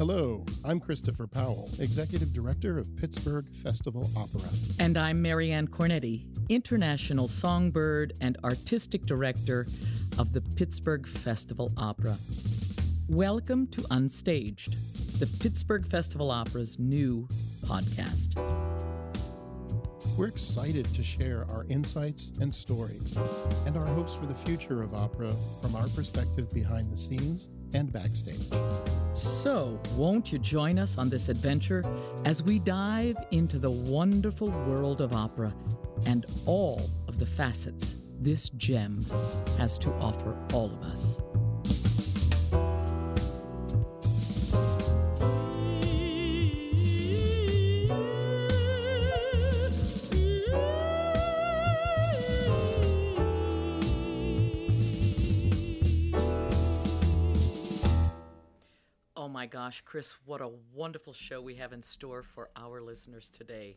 Hello, I'm Christopher Powell, Executive Director of Pittsburgh Festival Opera. And I'm Marianne Cornetti, International Songbird and Artistic Director of the Pittsburgh Festival Opera. Welcome to Unstaged, the Pittsburgh Festival Opera's new podcast. We're excited to share our insights and stories and our hopes for the future of opera from our perspective behind the scenes and backstage. So, won't you join us on this adventure as we dive into the wonderful world of opera and all of the facets this gem has to offer all of us? Oh my gosh, Chris, what a wonderful show we have in store for our listeners today.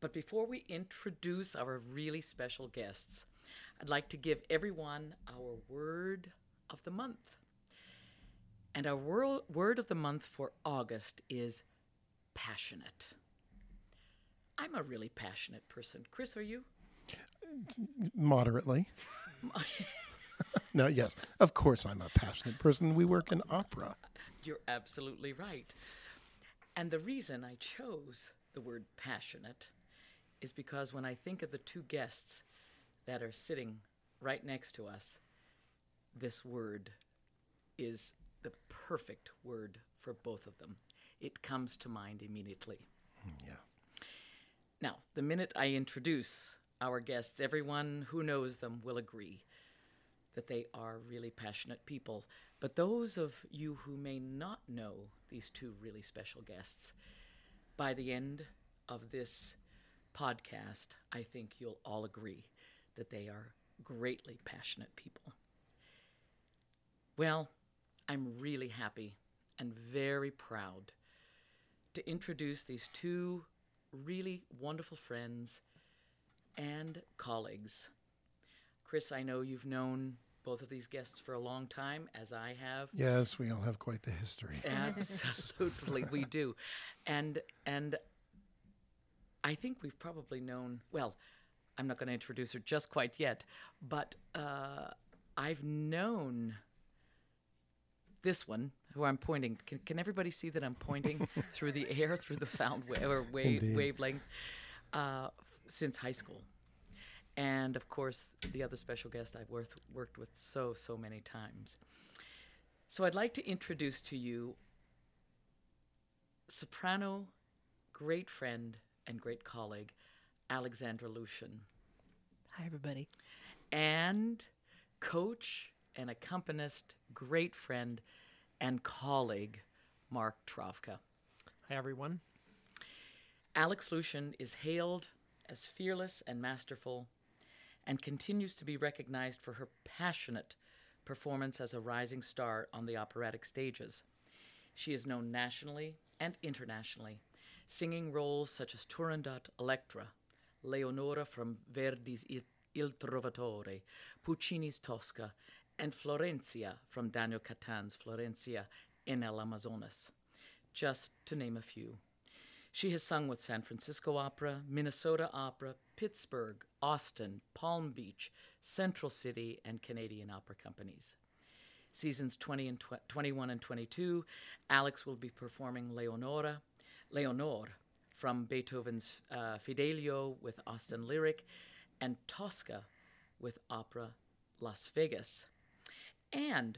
But before we introduce our really special guests, I'd like to give everyone our word of the month. And our word of the month for August is passionate. I'm a really passionate person. Chris, are you? Moderately. No, yes, of course I'm a passionate person. We work in opera. You're absolutely right. And the reason I chose the word passionate is because when I think of the two guests that are sitting right next to us, this word is the perfect word for both of them. It comes to mind immediately. Yeah. Now, the minute I introduce our guests, everyone who knows them will agree that they are really passionate people. But those of you who may not know these two really special guests, by the end of this podcast, I think you'll all agree that they are greatly passionate people. Well, I'm really happy and very proud to introduce these two really wonderful friends and colleagues. Chris, I know you've known both of these guests for a long time, as I have. Yes, we all have quite the history. Absolutely, we do. And I think we've probably known, well, I'm not going to introduce her just quite yet, but I've known this one, who I'm pointing. Can everybody see that I'm pointing through the air, through the sound wavelengths, since high school? And, of course, the other special guest I've worked with so many times. So I'd like to introduce to you soprano, great friend and great colleague, Alexandra Loutsion. Hi, everybody. And coach and accompanist, great friend and colleague, Mark Trawka. Hi, everyone. Alex Loutsion is hailed as fearless and masterful, and continues to be recognized for her passionate performance as a rising star on the operatic stages. She is known nationally and internationally, singing roles such as Turandot, Electra, Leonora from Verdi's Il Trovatore, Puccini's Tosca, and Florencia from Daniel Catan's Florencia in el Amazonas, just to name a few. She has sung with San Francisco Opera, Minnesota Opera, Pittsburgh, Austin, Palm Beach, Central City, and Canadian Opera Companies. Seasons 21 and 22, Alex will be performing Leonore from Beethoven's Fidelio with Austin Lyric, and Tosca with Opera Las Vegas. And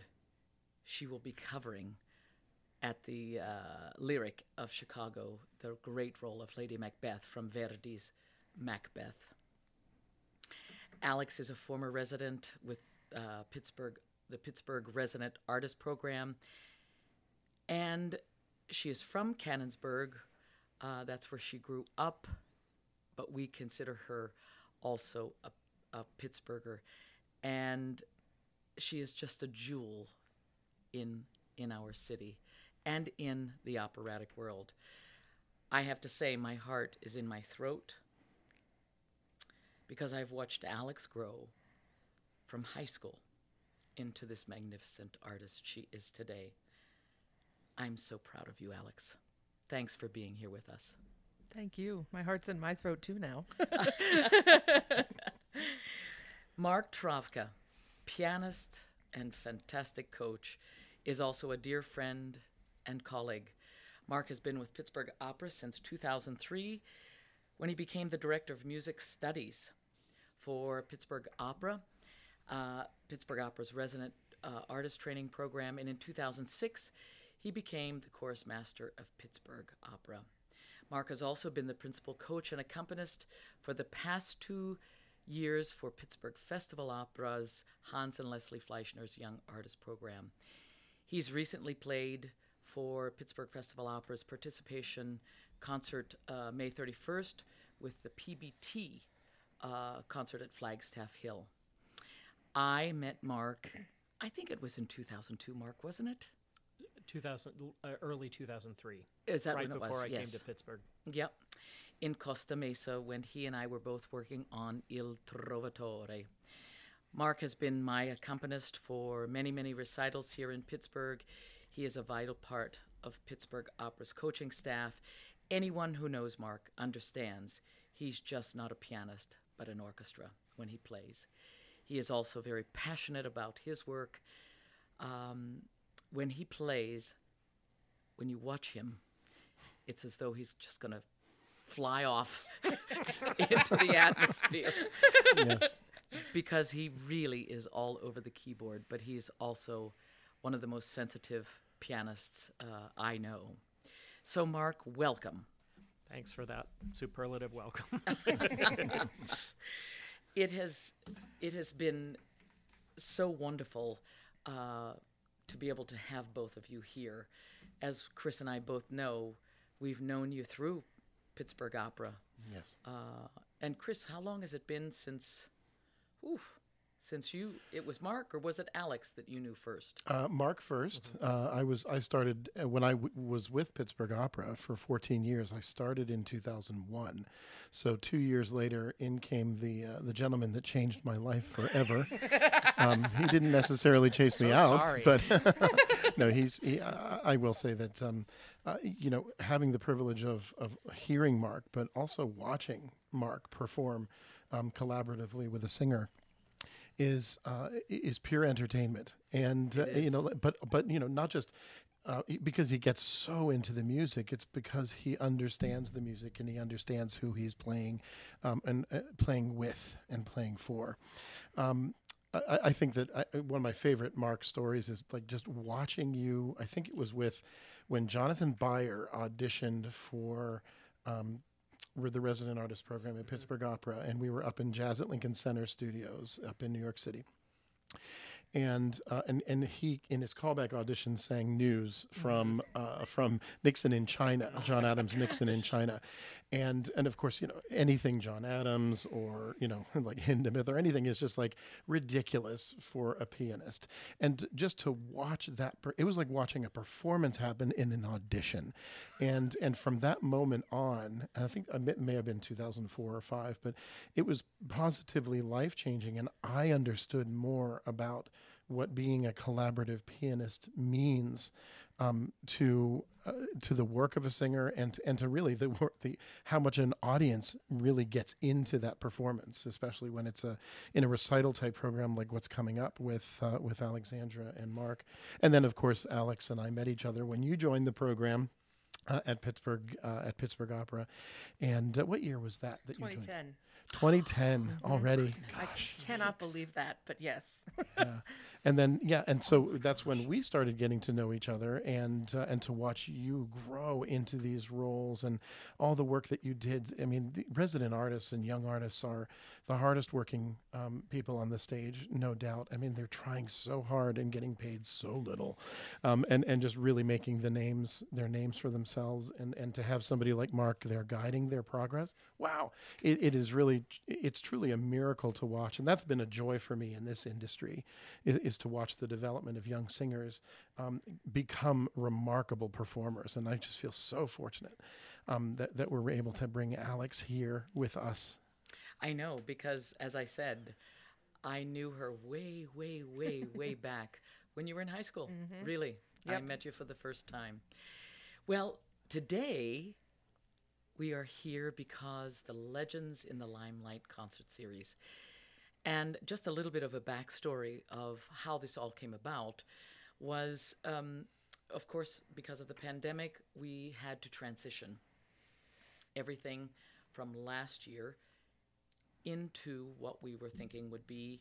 she will be covering at the Lyric of Chicago, the great role of Lady Macbeth from Verdi's Macbeth. Alex is a former resident with the Pittsburgh Resident Artist Program, and she is from Canonsburg. That's where she grew up, but we consider her also a Pittsburgher, and she is just a jewel in our city and in the operatic world. I have to say my heart is in my throat because I've watched Alex grow from high school into this magnificent artist she is today. I'm so proud of you, Alex. Thanks for being here with us. Thank you. My heart's in my throat too now. Mark Trawka, pianist and fantastic coach, is also a dear friend and colleague. Mark has been with Pittsburgh Opera since 2003, when he became the director of music studies for Pittsburgh Opera, Pittsburgh Opera's resident artist training program, and in 2006, he became the chorus master of Pittsburgh Opera. Mark has also been the principal coach and accompanist for the past 2 years for Pittsburgh Festival Opera's Hans and Leslie Fleischner's Young Artist Program. He's recently played for Pittsburgh Festival Opera's participation concert May 31st with the PBT concert at Flagstaff Hill. I met Mark, I think it was in 2002, Mark, wasn't it? 2000, early 2003. Is that right when it was? Right before I came to Pittsburgh. Yep. In Costa Mesa, when he and I were both working on Il Trovatore. Mark has been my accompanist for many, many recitals here in Pittsburgh. He is a vital part of Pittsburgh Opera's coaching staff. Anyone who knows Mark understands he's just not a pianist, but an orchestra when he plays. He is also very passionate about his work. When he plays, when you watch him, it's as though he's just going to fly off into the atmosphere. Yes. Because he really is all over the keyboard, but he's also one of the most sensitive pianists I know. So, Mark, welcome. Thanks for that superlative welcome. It has been so wonderful to be able to have both of you here. As Chris and I both know, we've known you through Pittsburgh Opera. Yes. And Chris, how long has it been since it was Mark, or was it Alex that you knew first? Mark first. I started when I was with Pittsburgh Opera for 14 years. I started in 2001. So 2 years later, in came the gentleman that changed my life forever. He didn't necessarily chase me out, but no, I will say that, you know, having the privilege of hearing Mark, but also watching Mark perform collaboratively with a singer is pure entertainment. And you know, but you know, not just because he gets so into the music, it's because he understands the music and he understands who he's playing and playing with and playing for. I think that one of my favorite Mark stories is like just watching you. I think it was when Jonathan Beyer auditioned for the resident artist program at Pittsburgh Opera, and we were up in Jazz at Lincoln Center Studios up in New York City. And he, in his callback audition, sang "News" from Nixon in China, John Adams' Nixon in China, and of course, you know, anything John Adams or, you know, like Hindemith or anything is just like ridiculous for a pianist. And just to watch that, it was like watching a performance happen in an audition, and from that moment on, and I think it may have been 2004 or 5, but it was positively life-changing, and I understood more about what being a collaborative pianist means to the work of a singer, and to really the how much an audience really gets into that performance, especially when it's in a recital type program like what's coming up with Alexandra and Mark. And then of course Alex and I met each other when you joined the program at Pittsburgh Opera. And what year was that you joined? 2010. 2010 already. Gosh, I cannot believe that, but yes. Yeah. And so that's when we started getting to know each other, and to watch you grow into these roles and all the work that you did. I mean, the resident artists and young artists are the hardest working people on the stage, no doubt. I mean, they're trying so hard and getting paid so little, and just really making their names for themselves, and to have somebody like Mark there guiding their progress. Wow, it is really. It's truly a miracle to watch, and that's been a joy for me in this industry, is to watch the development of young singers become remarkable performers. And I just feel so fortunate that we're able to bring Alex here with us. I know, because as I said, I knew her way, way, way, way back when you were in high school. Mm-hmm. Really. Yep. I met you for the first time. Well, today we are here because the Legends in the Limelight concert series, and just a little bit of a backstory of how this all came about was, of course, because of the pandemic, we had to transition everything from last year into what we were thinking would be,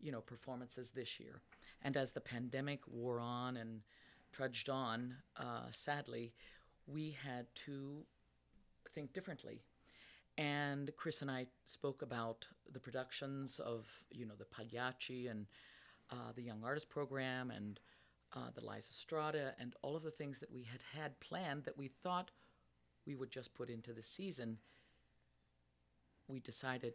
you know, performances this year. And as the pandemic wore on and trudged on, sadly, we had to think differently. And Chris and I spoke about the productions of, you know, the Pagliacci and the Young Artist Program and the Liza Strada and all of the things that we had had planned that we thought we would just put into the season. We decided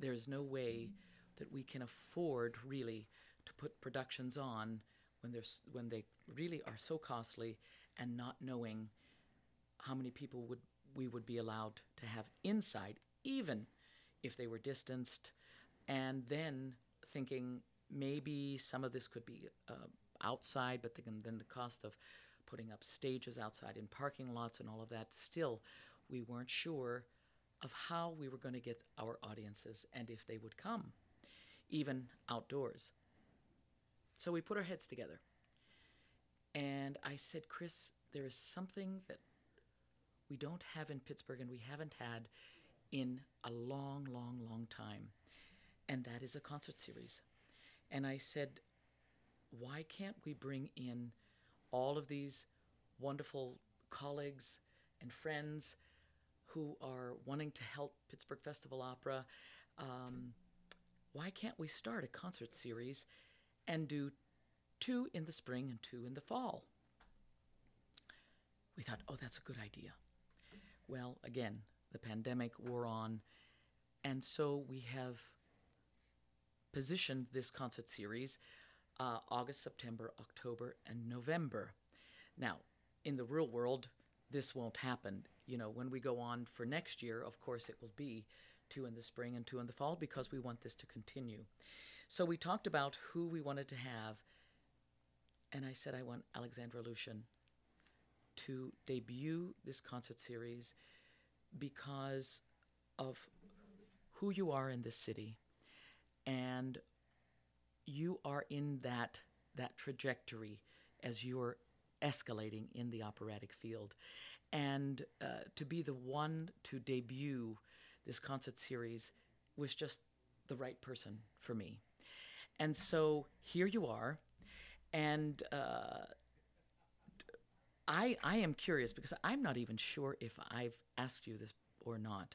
there's no way that we can afford really to put productions on when they really are so costly, and not knowing how many people we would be allowed to have inside, even if they were distanced, and then thinking maybe some of this could be outside, but then the cost of putting up stages outside in parking lots and all of that, still we weren't sure of how we were going to get our audiences and if they would come, even outdoors. So we put our heads together. And I said, Chris, there is something that we don't have in Pittsburgh and we haven't had in a long, long, long time. And that is a concert series. And I said, why can't we bring in all of these wonderful colleagues and friends who are wanting to help Pittsburgh Festival Opera? Why can't we start a concert series and do 2 in the spring and 2 in the fall? We thought, oh, that's a good idea. Well, again, the pandemic wore on, and so we have positioned this concert series August, September, October, and November. Now, in the real world, this won't happen. You know, when we go on for next year, of course, it will be 2 in the spring and 2 in the fall, because we want this to continue. So we talked about who we wanted to have, and I said I want Alexandra Loutsion to debut this concert series because of who you are in this city, and you are in that trajectory as you're escalating in the operatic field. And to be the one to debut this concert series was just the right person for me. And so here you are. And I am curious, because I'm not even sure if I've asked you this or not.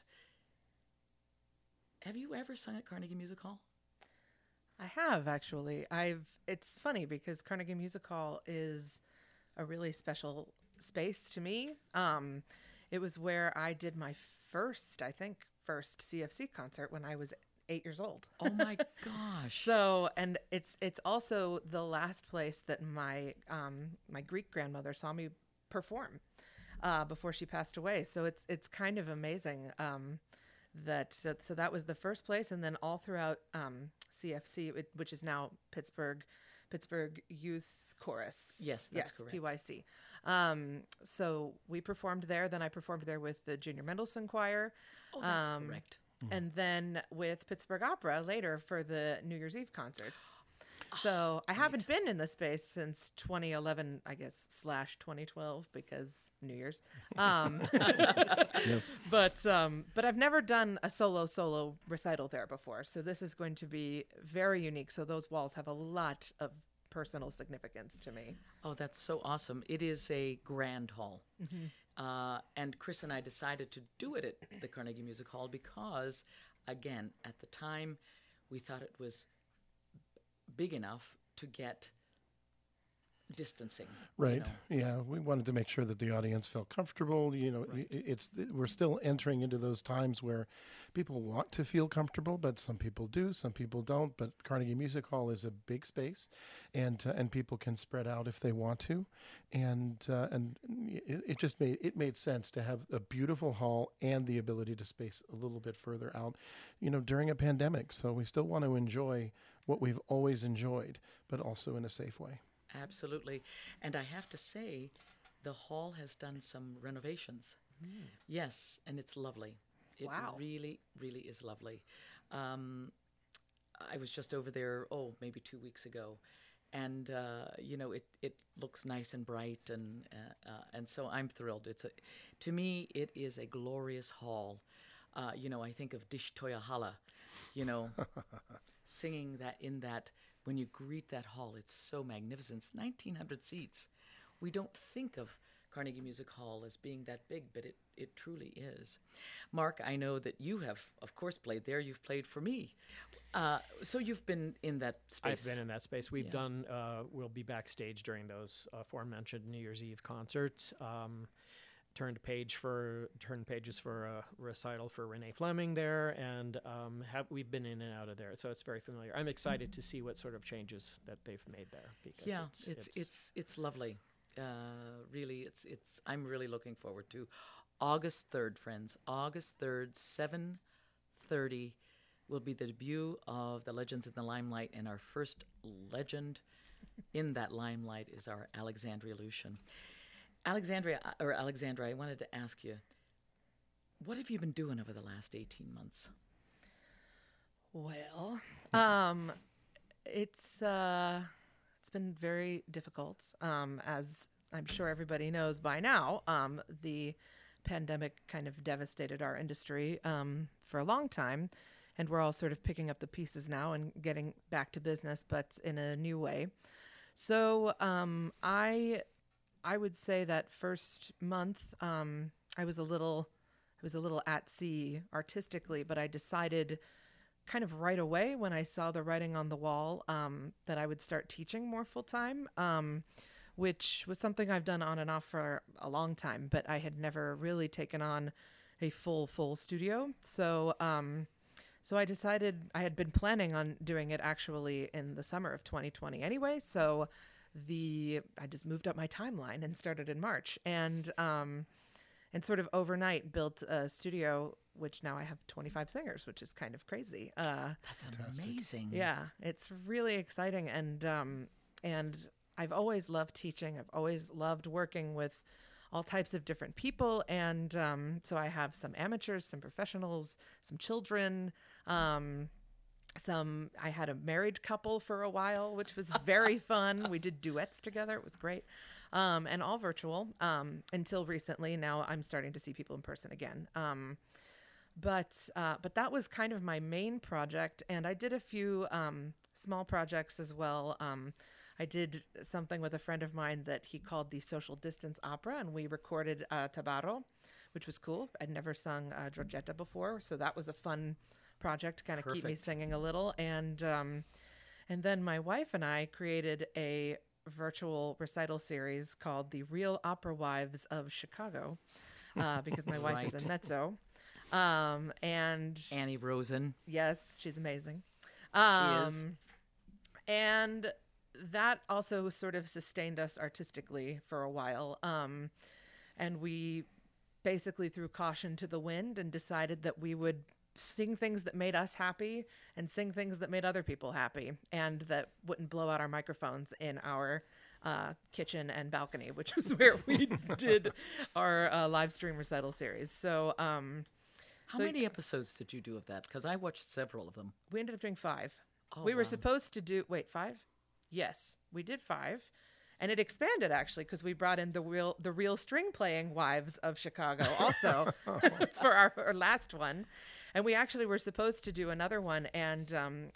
Have you ever sung at Carnegie Music Hall? I have, actually. It's funny because Carnegie Music Hall is a really special space to me. It was where I did my first CFC concert when I was 8 years old. Oh my gosh. So, and it's also the last place that my my Greek grandmother saw me perform before she passed away. So it's kind of amazing so that was the first place, and then all throughout CFC, which is now Pittsburgh Youth Chorus. Yes, that's correct. PYC. So we performed there. Then I performed there with the Junior Mendelssohn Choir. Oh, that's correct. And then with Pittsburgh Opera later for the New Year's Eve concerts. So I haven't been in the space since 2011, I guess, /2012, because New Year's. Yes. But I've never done a solo recital there before. So this is going to be very unique. So those walls have a lot of personal significance to me. Oh, that's so awesome. It is a grand hall. Mm-hmm. And Chris and I decided to do it at the Carnegie Music Hall because, again, at the time, we thought it was big enough to get distancing. Right. You know? Yeah. We wanted to make sure that the audience felt comfortable. You know, right. We're still entering into those times where people want to feel comfortable, but some people do, some people don't. But Carnegie Music Hall is a big space, and people can spread out if they want to, and it just made sense to have a beautiful hall and the ability to space a little bit further out, you know, during a pandemic. So we still want to enjoy what we've always enjoyed, but also in a safe way. Absolutely. And I have to say, the hall has done some renovations. Mm. Yes, and it's lovely. It wow. really, really is lovely. I was just over there, maybe 2 weeks ago. And, you know, it looks nice and bright, and so I'm thrilled. To me, it is a glorious hall. You know, I think of Dish Toyahala, you know, singing that when you greet that hall, it's so magnificent. It's 1,900 seats. We don't think of Carnegie Music Hall as being that big, but it truly is. Mark, I know that you have, of course, played there. You've played for me. So you've been in that space. I've been in that space. We've done, we'll be backstage during those aforementioned New Year's Eve concerts. Turned pages for a recital for Renee Fleming there, and we've been in and out of there, so it's very familiar. I'm excited to see what sort of changes that they've made there, because it's lovely. Really, I'm really looking forward to August 3rd, friends. August 3rd, 7:30 will be the debut of the Legends in the Limelight, and our first legend in that limelight is our Alexandra Loutsion. Alexandra, I wanted to ask you, what have you been doing over the last 18 months? Well, it's been very difficult. As I'm sure everybody knows by now, the pandemic kind of devastated our industry for a long time, and we're all sort of picking up the pieces now and getting back to business, but in a new way. So I would say that first month, I was a little at sea artistically, but I decided kind of right away when I saw the writing on the wall, that I would start teaching more full time, which was something I've done on and off for a long time, but I had never really taken on a full studio. So, so I decided I had been planning on doing it actually in the summer of 2020 anyway. So, I just moved up my timeline and started in March, and sort of overnight built a studio, which now I have 25 singers, which is kind of crazy. That's amazing. Yeah, it's really exciting. And I've always loved teaching. I've always loved working with all types of different people. And, so I have some amateurs, some professionals, some children, I had a married couple for a while, which was very fun. We did duets together. It was great. And all virtual, until recently. Now I'm starting to see people in person again. But that was kind of my main project. And I did a few, small projects as well. I did something with a friend of mine that he called the Social Distance Opera, and we recorded, Tabarro, which was cool. I'd never sung, Giorgetta before. So that was a fun project to kind of keep me singing a little. And then my wife and I created a virtual recital series called The Real Opera Wives of Chicago, because my wife is a mezzo. And Annie Rosen. Yes, she's amazing. She is. And that also sort of sustained us artistically for a while. And we basically threw caution to the wind and decided that we would sing things that made us happy and sing things that made other people happy, and that wouldn't blow out our microphones in our kitchen and balcony, which is where we did our live stream recital series. So how many episodes did you do of that? Because I watched several of them. We ended up doing 5. We were supposed to do 5? Yes, we did 5. And it expanded, actually, because we brought in the real string playing wives of Chicago also for our last one. And we actually were supposed to do another one, and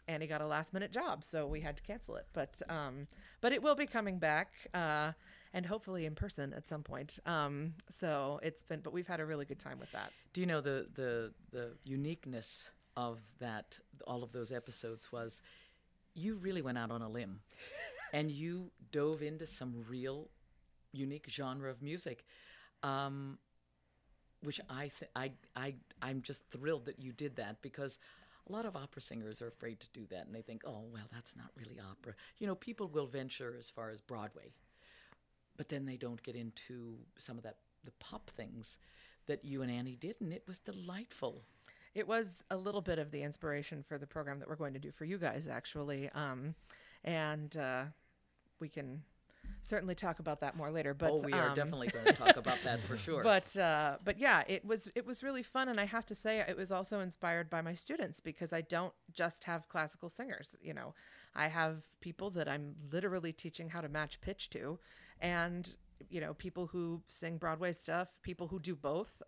Annie got a last-minute job, so we had to cancel it. But it will be coming back, and hopefully in person at some point. So but we've had a really good time with that. Do you know the uniqueness of that? All of those episodes was, you really went out on a limb, and you dove into some real, unique genre of music. Which I'm just thrilled that you did that, because a lot of opera singers are afraid to do that, and they think, oh, well, that's not really opera. You know, people will venture as far as Broadway, but then they don't get into some of the pop things that you and Annie did, and it was delightful. It was a little bit of the inspiration for the program that we're going to do for you guys, actually, and we can certainly talk about that more later. But we are definitely going to talk about that for sure. But yeah, it was really fun, and I have to say it was also inspired by my students, because I don't just have classical singers. You know, I have people that I'm literally teaching how to match pitch to, and you know, people who sing Broadway stuff, people who do both.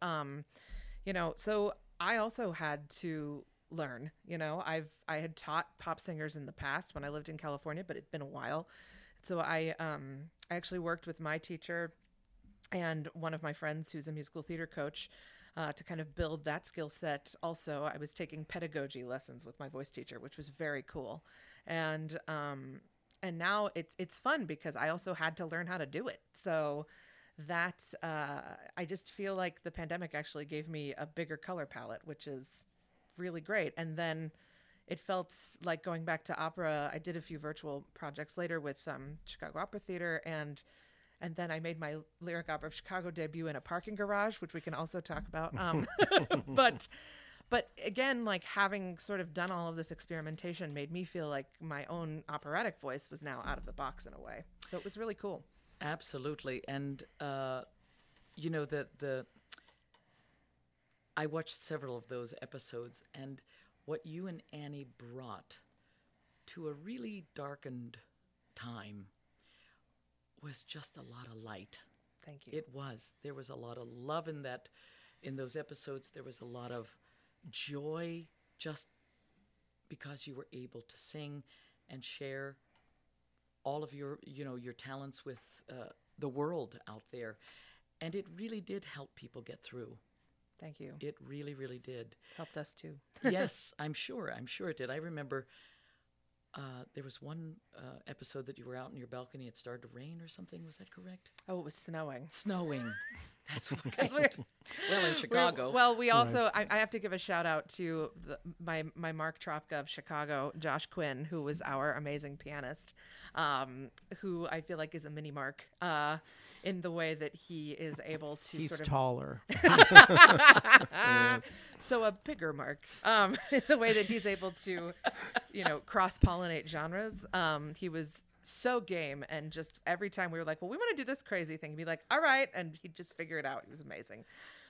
You know, so I also had to learn. You know, I had taught pop singers in the past when I lived in California, but it'd been a while. So I actually worked with my teacher and one of my friends who's a musical theater coach to kind of build that skill set. Also, I was taking pedagogy lessons with my voice teacher, which was very cool. And now it's fun because I also had to learn how to do it. So that I just feel like the pandemic actually gave me a bigger color palette, which is really great. And then it felt like going back to opera. I did a few virtual projects later with Chicago Opera Theater, and then I made my Lyric Opera of Chicago debut in a parking garage, which we can also talk about. But again, like having sort of done all of this experimentation made me feel like my own operatic voice was now out of the box in a way. So it was really cool. Absolutely. And you know, I watched several of those episodes, and what you and Annie brought to a really darkened time was just a lot of light. Thank you. It was. There was a lot of love in that. In those episodes, there was a lot of joy just because you were able to sing and share all of your, you know, your talents with the world out there. And it really did help people get through. Thank you. It really, really did. Helped us too. Yes, I'm sure. I'm sure it did. I remember there was one episode that you were out on your balcony. It started to rain or something. Was that correct? Oh, it was snowing. Snowing. That's what well, in Chicago. We also, right. I have to give a shout out to my Mark Trawka of Chicago, Josh Quinn, who was our amazing pianist, who I feel like is a mini Mark. In the way that he is able to He's taller. Yes. So a bigger Mark. In the way that he's able to, you know, cross-pollinate genres. He was so game, and just every time we were like, well, we want to do this crazy thing. He'd be like, all right. And he'd just figure it out. It was amazing.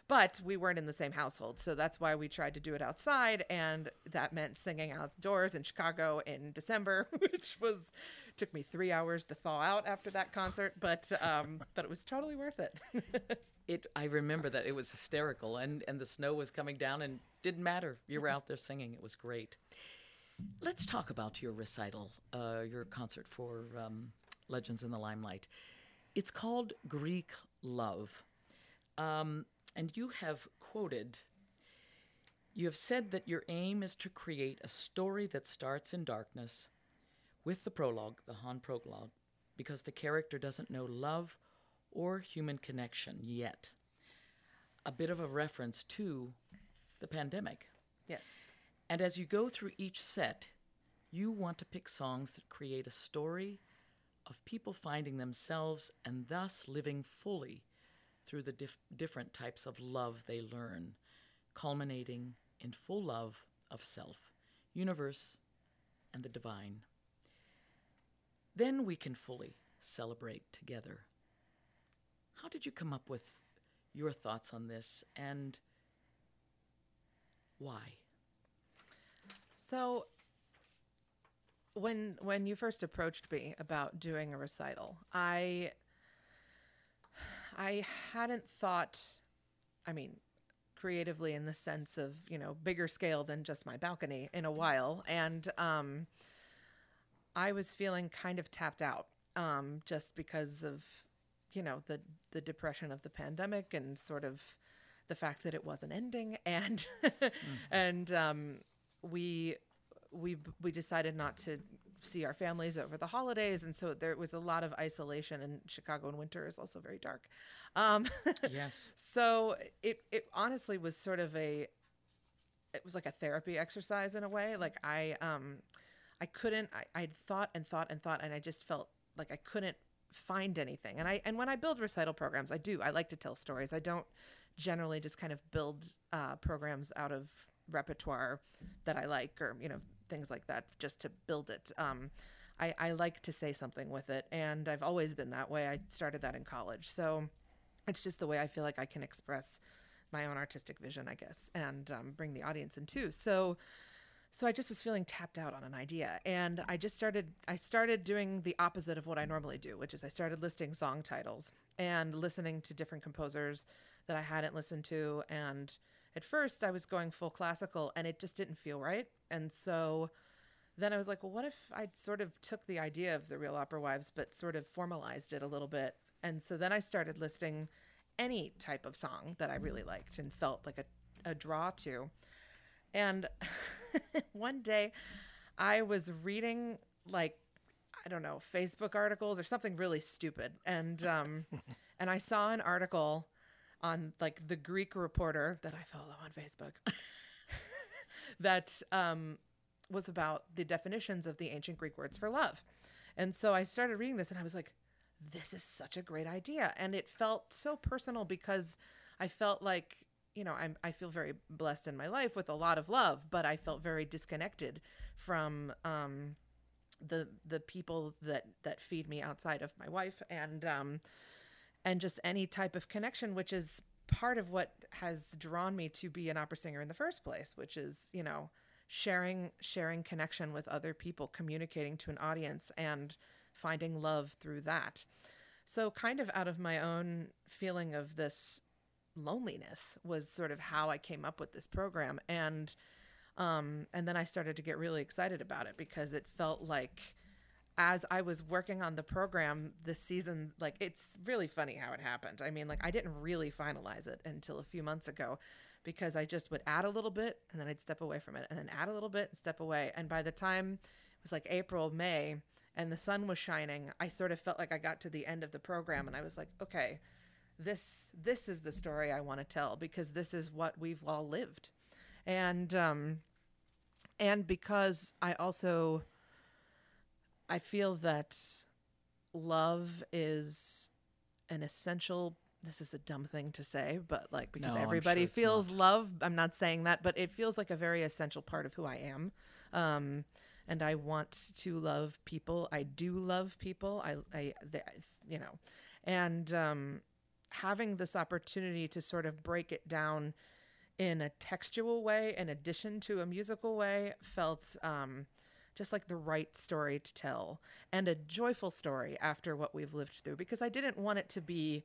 But we weren't in the same household. So that's why we tried to do it outside. And that meant singing outdoors in Chicago in December, which was... took me 3 hours to thaw out after that concert, but it was totally worth it. I remember that. It was hysterical, and the snow was coming down, and didn't matter. You were out there singing. It was great. Let's talk about your recital, your concert for Legends in the Limelight. It's called Greek Love, and you have quoted... You have said that your aim is to create a story that starts in darkness... with the prologue, the Han prologue, because the character doesn't know love or human connection yet. A bit of a reference to the pandemic. Yes. And as you go through each set, you want to pick songs that create a story of people finding themselves and thus living fully through the different types of love they learn, culminating in full love of self, universe, and the divine. Then we can fully celebrate together. How did you come up with your thoughts on this, and why? So when you first approached me about doing a recital, I hadn't thought, I mean, creatively in the sense of, you know, bigger scale than just my balcony in a while. And, I was feeling kind of tapped out, just because of, you know, the depression of the pandemic and sort of the fact that it wasn't ending. And we decided not to see our families over the holidays, and so there was a lot of isolation. And Chicago in winter is also very dark. Yes. So it honestly was sort of like a therapy exercise in a way. Like I'd thought and thought and thought, and I just felt like I couldn't find anything. And when I build recital programs, I like to tell stories. I don't generally just kind of build programs out of repertoire that I like, or, you know, things like that, just to build it. I like to say something with it, and I've always been that way. I started that in college, so it's just the way I feel like I can express my own artistic vision, I guess, and bring the audience in too. So I just was feeling tapped out on an idea, and I started doing the opposite of what I normally do, which is I started listing song titles and listening to different composers that I hadn't listened to. And at first I was going full classical, and it just didn't feel right. And so then I was like, well, what if I sort of took the idea of the Real Opera Wives but sort of formalized it a little bit? And so then I started listing any type of song that I really liked and felt like a draw to. And one day I was reading, like, I don't know, Facebook articles or something really stupid. And and I saw an article on, like, the Greek Reporter that I follow on Facebook that was about the definitions of the ancient Greek words for love. And so I started reading this, and I was like, this is such a great idea. And it felt so personal because I felt like, you know, I feel very blessed in my life with a lot of love, but I felt very disconnected from the people that feed me outside of my wife, and just any type of connection, which is part of what has drawn me to be an opera singer in the first place, which is, you know, sharing connection with other people, communicating to an audience, and finding love through that. So kind of out of my own feeling of this loneliness was sort of how I came up with this program. And then I started to get really excited about it, because it felt like, as I was working on the program this season, like, it's really funny how it happened. I mean, like, I didn't really finalize it until a few months ago, because I just would add a little bit and then I'd step away from it, and then add a little bit and step away. And by the time it was like April, May, and the sun was shining, I sort of felt like I got to the end of the program, and I was like, okay, this is the story I want to tell, because this is what we've all lived. And because I feel that love is an essential, this is a dumb thing to say, but, like, because everybody feels love, I'm not saying that, but it feels like a very essential part of who I am. And I want to love people. I do love people. I you know, and having this opportunity to sort of break it down in a textual way, in addition to a musical way, felt just like the right story to tell, and a joyful story after what we've lived through, because I didn't want it to be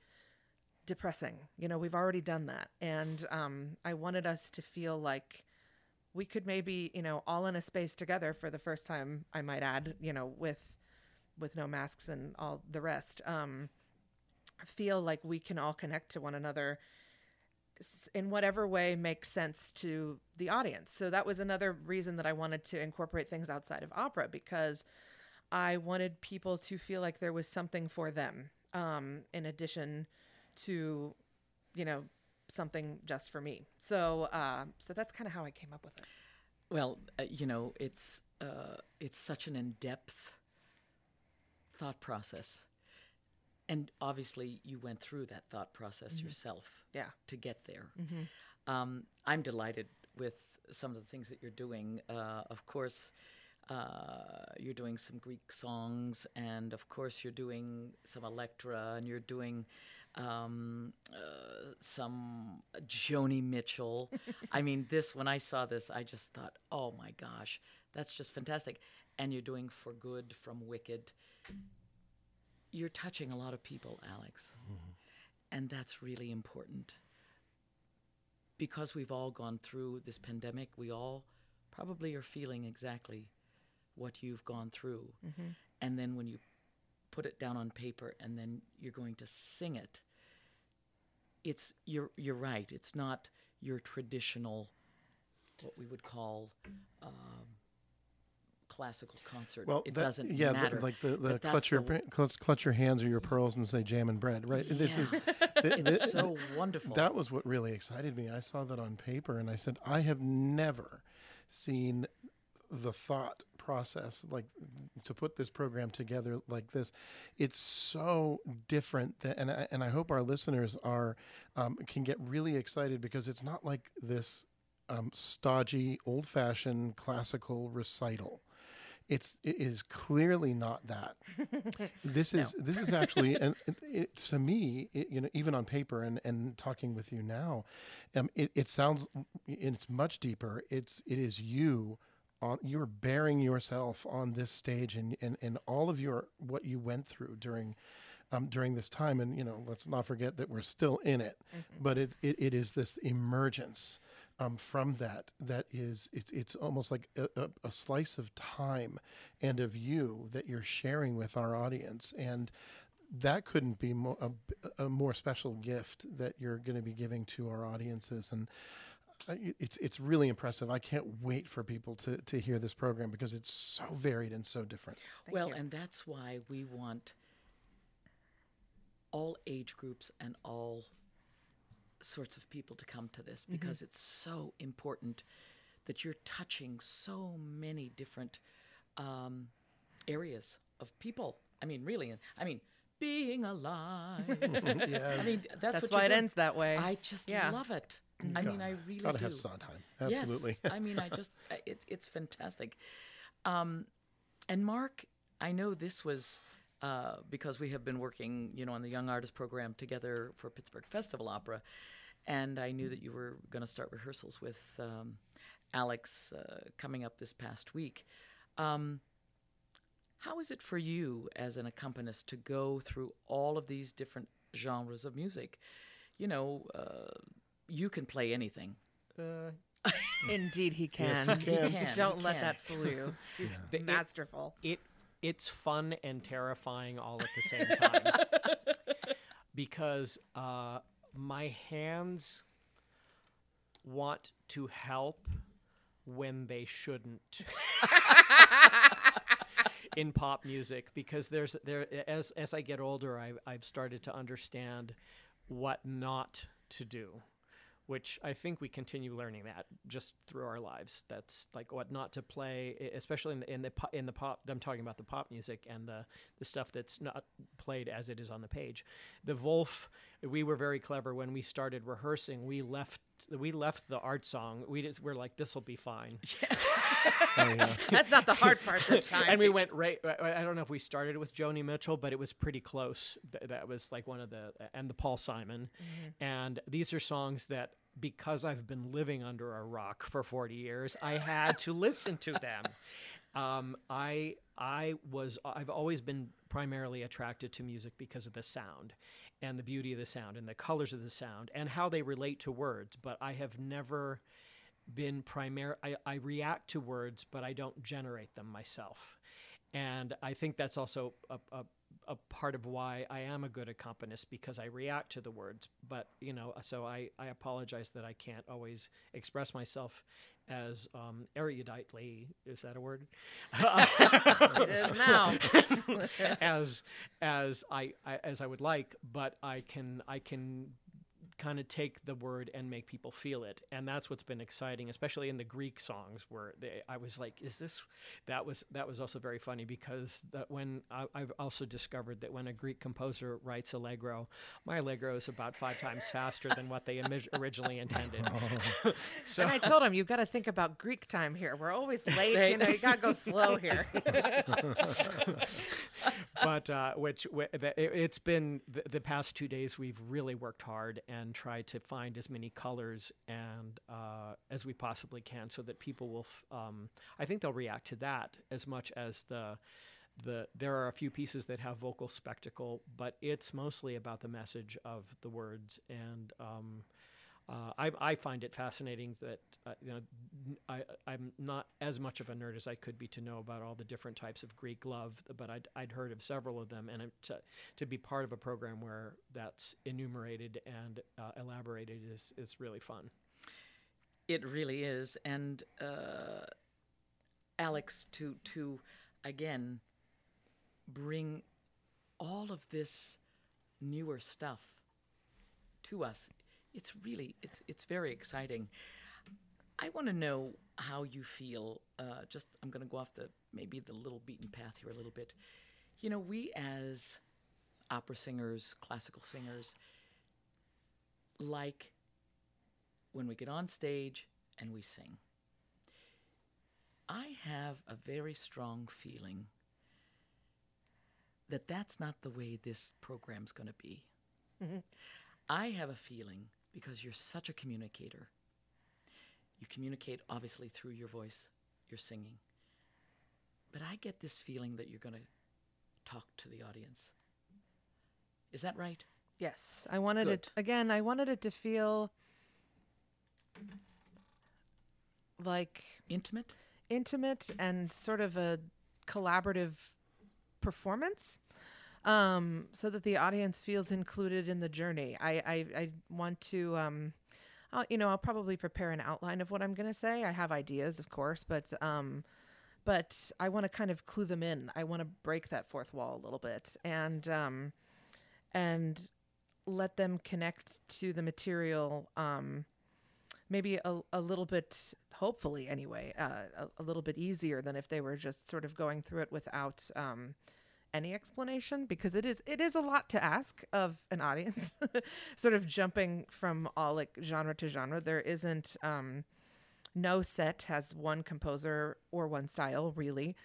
depressing. You know, we've already done that. And I wanted us to feel like we could maybe, you know, all in a space together for the first time, I might add, you know, with no masks and all the rest, feel like we can all connect to one another in whatever way makes sense to the audience. So that was another reason that I wanted to incorporate things outside of opera, because I wanted people to feel like there was something for them, in addition to, you know, something just for me. So that's kind of how I came up with it. Well, you know, it's such an in-depth thought process. And obviously, you went through that thought process yourself to get there. Mm-hmm. I'm delighted with some of the things that you're doing. Of course, you're doing some Greek songs, and of course, you're doing some Electra, and you're doing some Joni Mitchell. I mean, when I saw this, I just thought, oh my gosh, that's just fantastic. And you're doing For Good from Wicked. You're touching a lot of people, Alex, and that's really important, because we've all gone through this pandemic. We all probably are feeling exactly what you've gone through, and then when you put it down on paper and then you're going to sing it, you're right. It's not your traditional, what we would call, classical concert. Well, it doesn't matter. Like the clutch your hands or your pearls and say jam and bread, right? Yeah. It's so wonderful. That was what really excited me. I saw that on paper and I said, I have never seen the thought process, like, to put this program together like this. It's so different that, and I hope our listeners are can get really excited, because it's not like this stodgy, old-fashioned classical recital. It is clearly not that. This is actually, and it, to me, even on paper and talking with you now, it sounds, it's much deeper. It is you. You're bearing yourself on this stage and all of what you went through during this time. And, let's not forget that we're still in it, mm-hmm. but it is this emergence from that is, it's almost like a slice of time and of you that you're sharing with our audience. And that couldn't be a more special gift that you're going to be giving to our audiences. And it's really impressive. I can't wait for people to hear this program because it's so varied and so different. Thank you. And that's why we want all age groups and all sorts of people to come to this because mm-hmm. it's so important that you're touching so many different areas of people. I mean, really. I mean, being alive. Yes. I mean, that's why it ends that way. I just love it. I mean, I really gotta do. Have Sondheim. Absolutely. Yes, I mean, it's fantastic. And Mark, I know this was because we have been working, on the Young Artist Program together for Pittsburgh Festival Opera, and I knew that you were going to start rehearsals with Alex coming up this past week. How is it for you as an accompanist to go through all of these different genres of music? You can play anything. Indeed, he can. Yes, he can. Don't let that fool you. He's masterful. It's fun and terrifying all at the same time because my hands want to help when they shouldn't in pop music because as I get older, I've started to understand what not to do. Which I think we continue learning that just through our lives. That's like what not to play, especially in the pop. I'm talking about the pop music and the stuff that's not played as it is on the page. The Wolf. We were very clever when we started rehearsing. We left the art song. We're like, this will be fine. Yeah. Oh, yeah. That's not the hard part this time. And we went right. I don't know if we started with Joni Mitchell, but it was pretty close. That was like one of the Paul Simon, mm-hmm. and these are songs that because I've been living under a rock for 40 years, I had to listen to them. I've always been primarily attracted to music because of the sound and the beauty of the sound and the colors of the sound and how they relate to words. But I have never been I react to words, but I don't generate them myself. And I think that's also a part of why I am a good accompanist because I react to the words. But, so I apologize that I can't always express myself as eruditely, is that a word? It is now. as I would like, but I can kind of take the word and make people feel it, and that's what's been exciting, especially in the Greek songs where I was like, "Is this?" That was also very funny because when I've also discovered that when a Greek composer writes Allegro, my Allegro is about 5 times faster than what they originally intended. Oh. So and I told him, "You've got to think about Greek time here. We're always late. You got to go slow here." But it's been the past 2 days we've really worked hard and try to find as many colors and as we possibly can, so that people will. I think they'll react to that as much as the. There are a few pieces that have vocal spectacle, but it's mostly about the message of the words. And I find it fascinating that I'm not as much of a nerd as I could be to know about all the different types of Greek love, but I'd heard of several of them, and to be part of a program where that's enumerated and elaborated is really fun. It really is, and Alex, to again bring all of this newer stuff to us. It's really, it's very exciting. I want to know how you feel. I'm going to go off the little beaten path here a little bit. We as opera singers, classical singers, like when we get on stage and we sing. I have a very strong feeling that that's not the way this program's going to be. Mm-hmm. I have a feeling, because you're such a communicator, you communicate obviously through your voice, your singing, but I get this feeling that you're going to talk to the audience. Is that right? Yes. I wanted it, again, I wanted it to feel like... Intimate? Intimate and sort of a collaborative performance, so that the audience feels included in the journey. I want to, you know, I'll probably prepare an outline of what I'm going to say. I have ideas, of course, but I want to kind of clue them in. I want to break that fourth wall a little bit and let them connect to the material, maybe a little bit, hopefully anyway, a little bit easier than if they were just sort of going through it without any explanation, because it is a lot to ask of an audience, sort of jumping from all like genre to genre. There isn't, no set has one composer or one style really.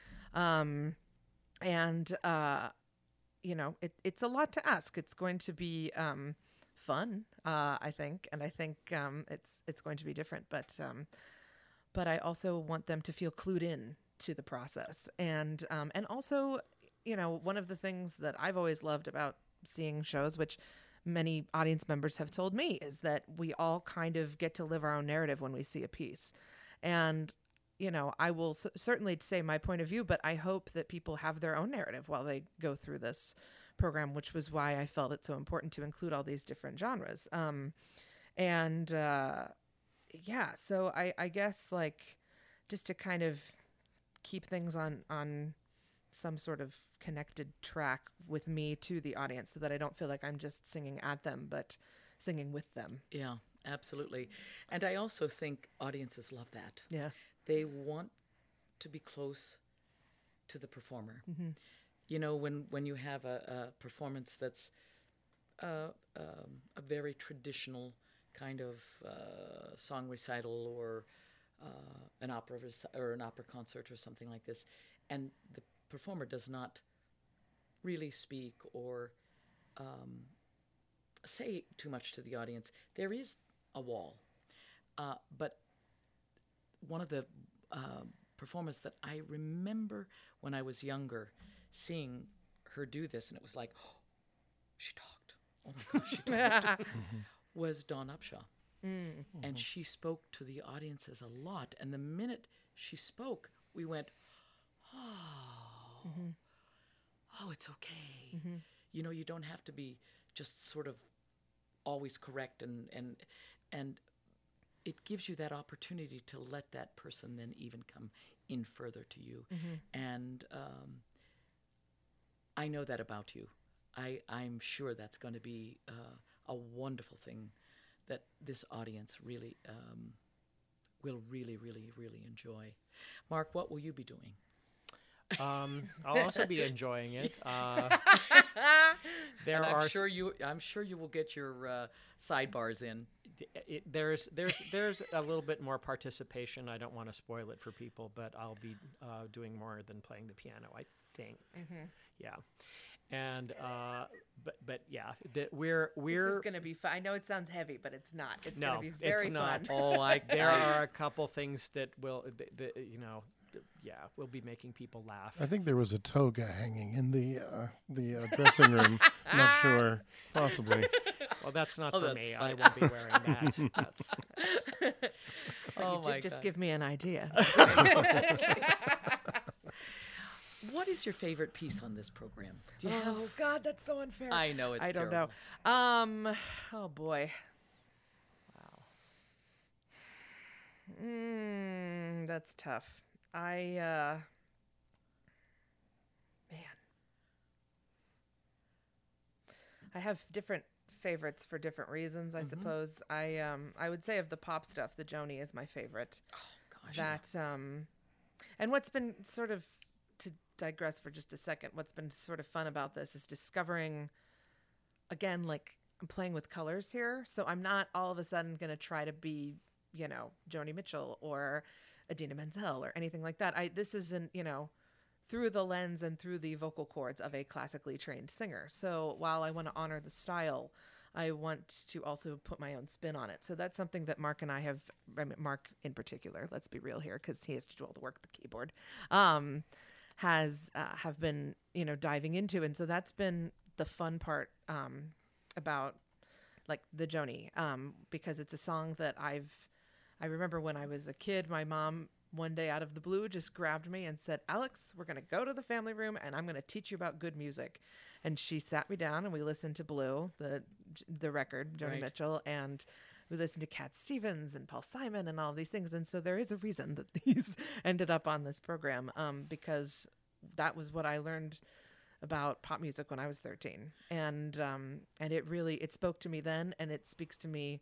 You know, it's a lot to ask. It's going to be, fun, I think, and I think it's going to be different, but I also want them to feel clued in to the process, and also, you know, one of the things that I've always loved about seeing shows, which many audience members have told me, is that we all kind of get to live our own narrative when we see a piece, and you know, I will certainly say my point of view, but I hope that people have their own narrative while they go through this program, which was why I felt it so important to include all these different genres. Yeah, so I guess, like, just to kind of keep things on some sort of connected track with me to the audience, so that I don't feel like I'm just singing at them, but singing with them. Yeah, absolutely. And I also think audiences love that. Yeah. They want to be close to the performer. Mm-hmm. You know, when you have a performance that's a very traditional kind of song recital, or an opera or an opera concert or something like this, and the performer does not really speak or say too much to the audience, there is a wall. But one of the performers that I remember when I was younger, seeing her do this, and it was like, oh, she talked. Oh my gosh, she talked. Was Dawn Upshaw. Mm. And she spoke to the audiences a lot. And the minute she spoke, we went, oh, mm-hmm. oh, it's okay. Mm-hmm. You know, you don't have to be just sort of always correct, and it gives you that opportunity to let that person then even come in further to you. Mm-hmm. And I know that about you. I'm sure that's going to be a wonderful thing that this audience really will really, really, really enjoy. Mark, what will you be doing? I'll also be enjoying it. I'm sure you will get your sidebars in. There's a little bit more participation. I don't want to spoil it for people, but I'll be doing more than playing the piano, I think. Mm-hmm. Yeah. And but yeah, we're this is gonna be fun. I know it sounds heavy, but it's not. It's no, gonna be very it's not. Fun. Oh, there are a couple things that will, you know. Yeah, we'll be making people laugh. I think there was a toga hanging in the dressing room. Not sure, possibly. Well, that's not for me. Fine. I won't be wearing that. That's... Oh, you just give me an idea. What is your favorite piece on this program? God, that's so unfair. I know, it's terrible. I don't know. Oh boy. Wow. That's tough. I have different favorites for different reasons, I mm-hmm. suppose. I would say of the pop stuff, the Joni is my favorite. Oh gosh. That yeah. And what's been sort of, to digress for just a second, what's been sort of fun about this is discovering, again, like, I'm playing with colors here, so I'm not all of a sudden going to try to be, you know, Joni Mitchell or Idina Menzel or anything like that. This isn't, you know, through the lens and through the vocal cords of a classically trained singer. So while I want to honor the style, I want to also put my own spin on it. So that's something that Mark and I have, I mean, Mark in particular, let's be real here, because he has to do all the work, the keyboard, have been, you know, diving into. And so that's been the fun part about like the Joni, because it's a song that I remember when I was a kid, my mom one day out of the blue just grabbed me and said, "Alex, we're going to go to the family room and I'm going to teach you about good music." And she sat me down and we listened to Blue, the record, Joni Mitchell, and we listened to Cat Stevens and Paul Simon and all of these things. And so there is a reason that these ended up on this program, because that was what I learned about pop music when I was 13. And it really, it spoke to me then, and it speaks to me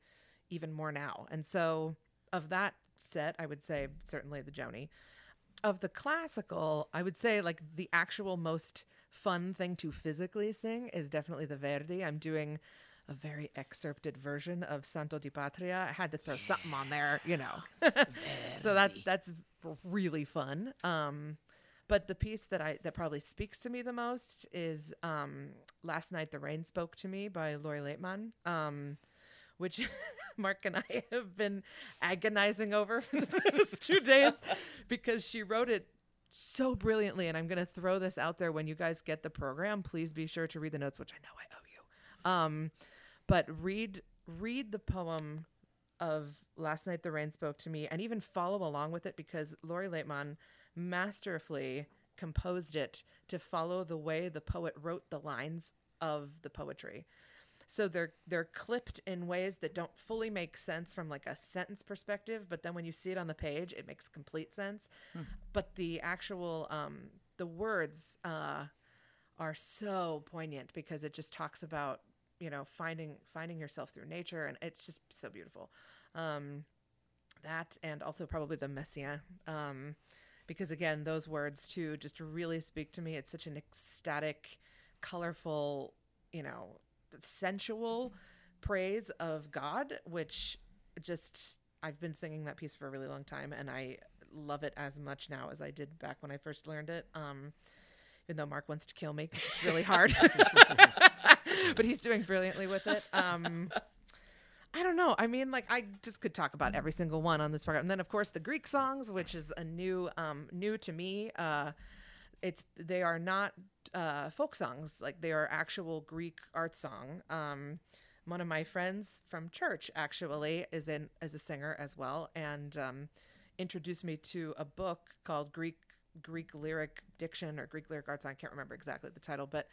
even more now. And so of that set, I would say certainly the Joni. Of the classical, I would say like the actual most fun thing to physically sing is definitely the Verdi. I'm doing a very excerpted version of Santo di Patria. I had to throw something on there, you know. So that's really fun. But the piece that probably speaks to me the most is Last Night the Rain Spoke to Me by Lori Laitman, which Mark and I have been agonizing over for the past 2 days, because she wrote it so brilliantly. And I'm going to throw this out there. When you guys get the program, please be sure to read the notes, which I know I owe you. But read the poem of Last Night the Rain Spoke to Me, and even follow along with it, because Lori Laitman masterfully composed it to follow the way the poet wrote the lines of the poetry. So they're clipped in ways that don't fully make sense from like a sentence perspective, but then when you see it on the page, it makes complete sense. But the actual the words are so poignant, because it just talks about, you know, finding yourself through nature, and it's just so beautiful. That, and also probably the Messiaen, because again, those words too just really speak to me. It's such an ecstatic, colorful, you know, sensual praise of God, which just, I've been singing that piece for a really long time, and I love it as much now as I did back when I first learned it. Even though Mark wants to kill me, 'cause it's really hard, but he's doing brilliantly with it. I don't know. I mean, like, I just could talk about every single one on this program. And then of course the Greek songs, which is a new to me. They are not folk songs, like they are actual Greek art song. One of my friends from church actually is a singer as well, and introduced me to a book called Greek Lyric Diction or Greek Lyric Arts. I can't remember exactly the title, but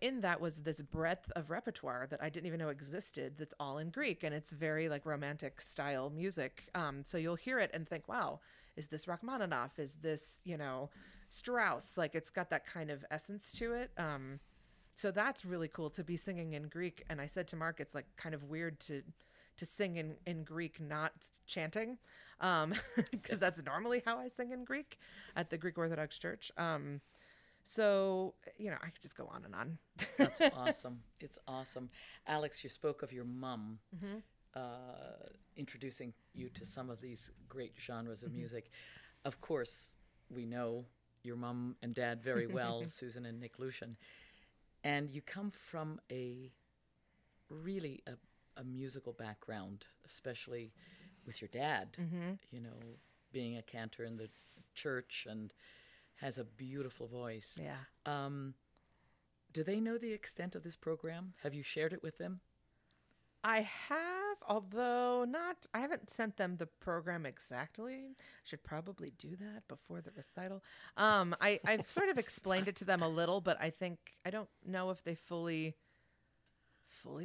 in that was this breadth of repertoire that I didn't even know existed. That's all in Greek, and it's very like romantic style music. So you'll hear it and think, wow, is this Rachmaninoff? Is this, you know, Strauss? Like, it's got that kind of essence to it. So that's really cool to be singing in Greek. And I said to Mark, it's like kind of weird to sing in Greek, not chanting, because that's normally how I sing in Greek at the Greek Orthodox Church. So, you know, I could just go on and on. That's awesome. It's awesome. Alex, you spoke of your mom introducing you to some of these great genres of music. Of course, we know your mom and dad very well, Susan and Nick Loutsion. And you come from a musical background, especially with your dad, you know, being a cantor in the church, and has a beautiful voice. Yeah. Do they know the extent of this program? Have you shared it with them? I have, although not, I haven't sent them the program exactly. I should probably do that before the recital. I've sort of explained it to them a little, but I think, I don't know if they fully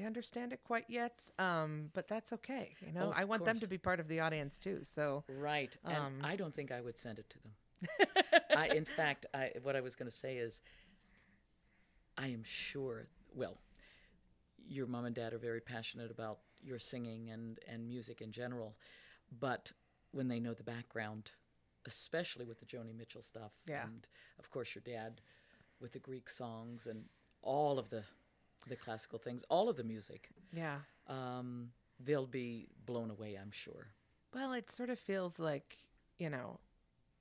understand it quite yet. But that's okay. You know, I want them to be part of the audience too. So right. And I don't think I would send it to them. What I was going to say is, I am sure, well, your mom and dad are very passionate about your singing and music in general, but when they know the background, especially with the Joni Mitchell stuff, and of course your dad with the Greek songs and all of the classical things, all of the music, they'll be blown away, I'm sure. Well, it sort of feels like you know,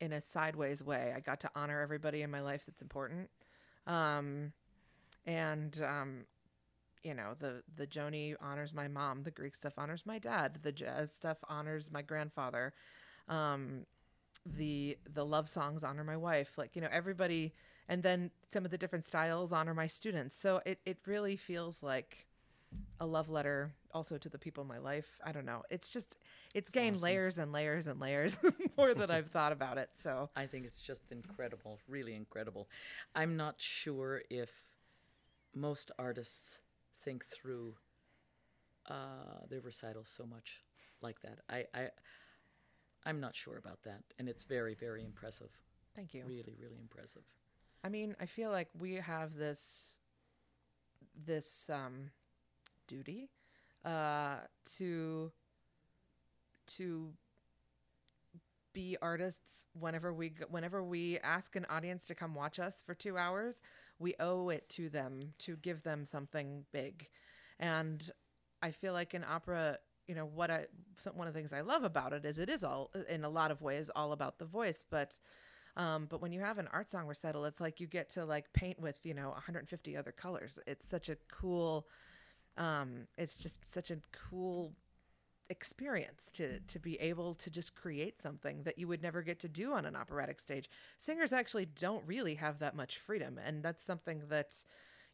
in a sideways way. I got to honor everybody in my life that's important. You know, the Joni honors my mom, the Greek stuff honors my dad, the jazz stuff honors my grandfather, the love songs honor my wife, like, you know, everybody. And then some of the different styles honor my students. So it really feels like a love letter also to the people in my life. I don't know. It's just, it's gained awesome. Layers and layers and layers more than I've thought about it. So I think it's just incredible, really incredible. I'm not sure if most artists think through their recitals so much like that. I'm not sure about that. And it's very, very impressive. Thank you. Really, really impressive. I mean, I feel like we have this duty to be artists. Whenever we ask an audience to come watch us for 2 hours, we owe it to them to give them something big. And I feel like in opera, you know, one of the things I love about it is it is all, in a lot of ways, all about the voice, but when you have an art song recital, it's like you get to like paint with, you know, 150 other colors. It's such a cool, it's just such a cool experience to be able to just create something that you would never get to do on an operatic stage. Singers actually don't really have that much freedom. And that's something that,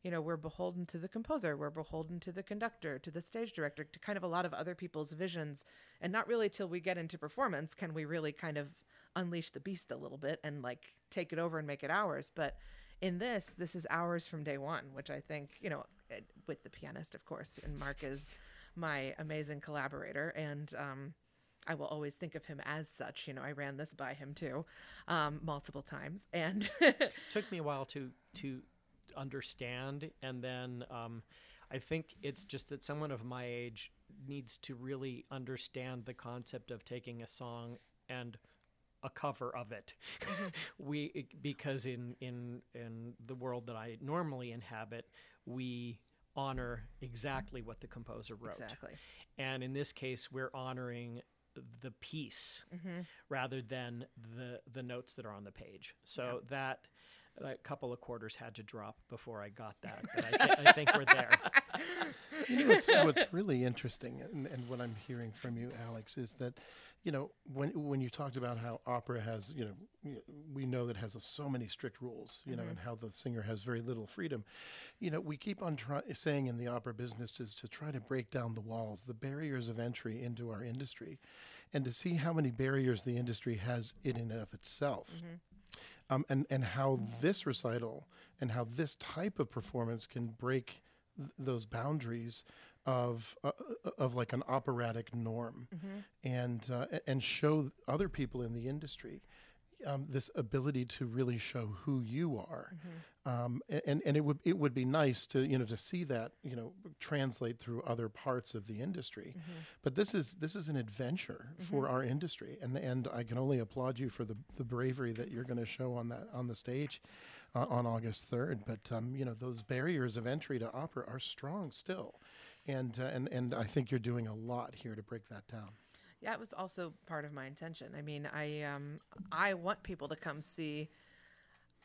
you know, we're beholden to the composer, we're beholden to the conductor, to the stage director, to kind of a lot of other people's visions. And not really till we get into performance can we really kind of unleash the beast a little bit and like take it over and make it ours. But in this is ours from day one, which I think, you know, with the pianist, of course, and Mark is my amazing collaborator, and I will always think of him as such. You know, I ran this by him too, multiple times, and took me a while to understand. And then I think it's just that someone of my age needs to really understand the concept of taking a song and a cover of it. Because in the world that I normally inhabit, we honor exactly what the composer wrote. Exactly. And in this case, we're honoring the piece rather than the notes that are on the page. So that couple of quarters had to drop before I got that. But I think we're there. You know, what's really interesting, and what I'm hearing from you, Alex, is that, you know, when you talked about how opera has, you know, we know that has so many strict rules, you know, and how the singer has very little freedom. You know, we keep on saying in the opera business is to try to break down the walls, the barriers of entry into our industry, and to see how many barriers the industry has in and of itself. And how this recital and how this type of performance can break those boundaries of like an operatic norm, and show other people in the industry this ability to really show who you are, and it would be nice to, you know, to see that, you know, translate through other parts of the industry, but this is an adventure for our industry, and I can only applaud you for the bravery that you're going to show on the stage on August 3rd. But you know, those barriers of entry to opera are strong still. And I think you're doing a lot here to break that down. Yeah, it was also part of my intention. I mean, I want people to come see.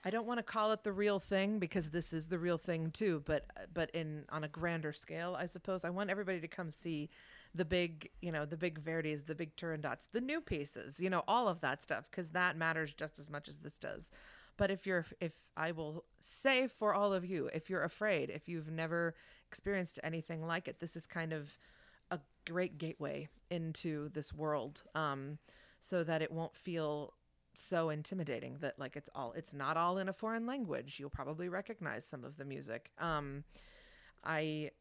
I don't want to call it the real thing, because this is the real thing too. But on a grander scale, I suppose, I want everybody to come see the big, you know, the big Verdis, the big Turandots, the new pieces, you know, all of that stuff, because that matters just as much as this does. But if I will say for all of you, if you're afraid, if you've never experienced anything like it, this is kind of a great gateway into this world, so that it won't feel so intimidating that like it's not all in a foreign language. You'll probably recognize some of the music. I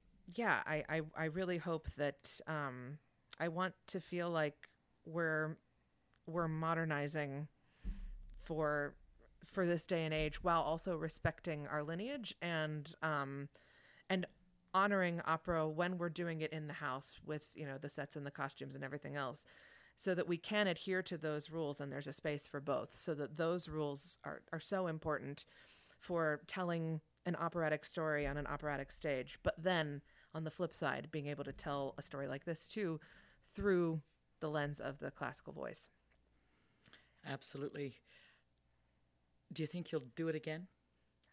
really hope that I want to feel like we're modernizing for this day and age, while also respecting our lineage and honoring opera when we're doing it in the house with, you know, the sets and the costumes and everything else, so that we can adhere to those rules, and there's a space for both, so that those rules are so important for telling an operatic story on an operatic stage. But then on the flip side, being able to tell a story like this too, through the lens of the classical voice. Absolutely. Do you think you'll do it again?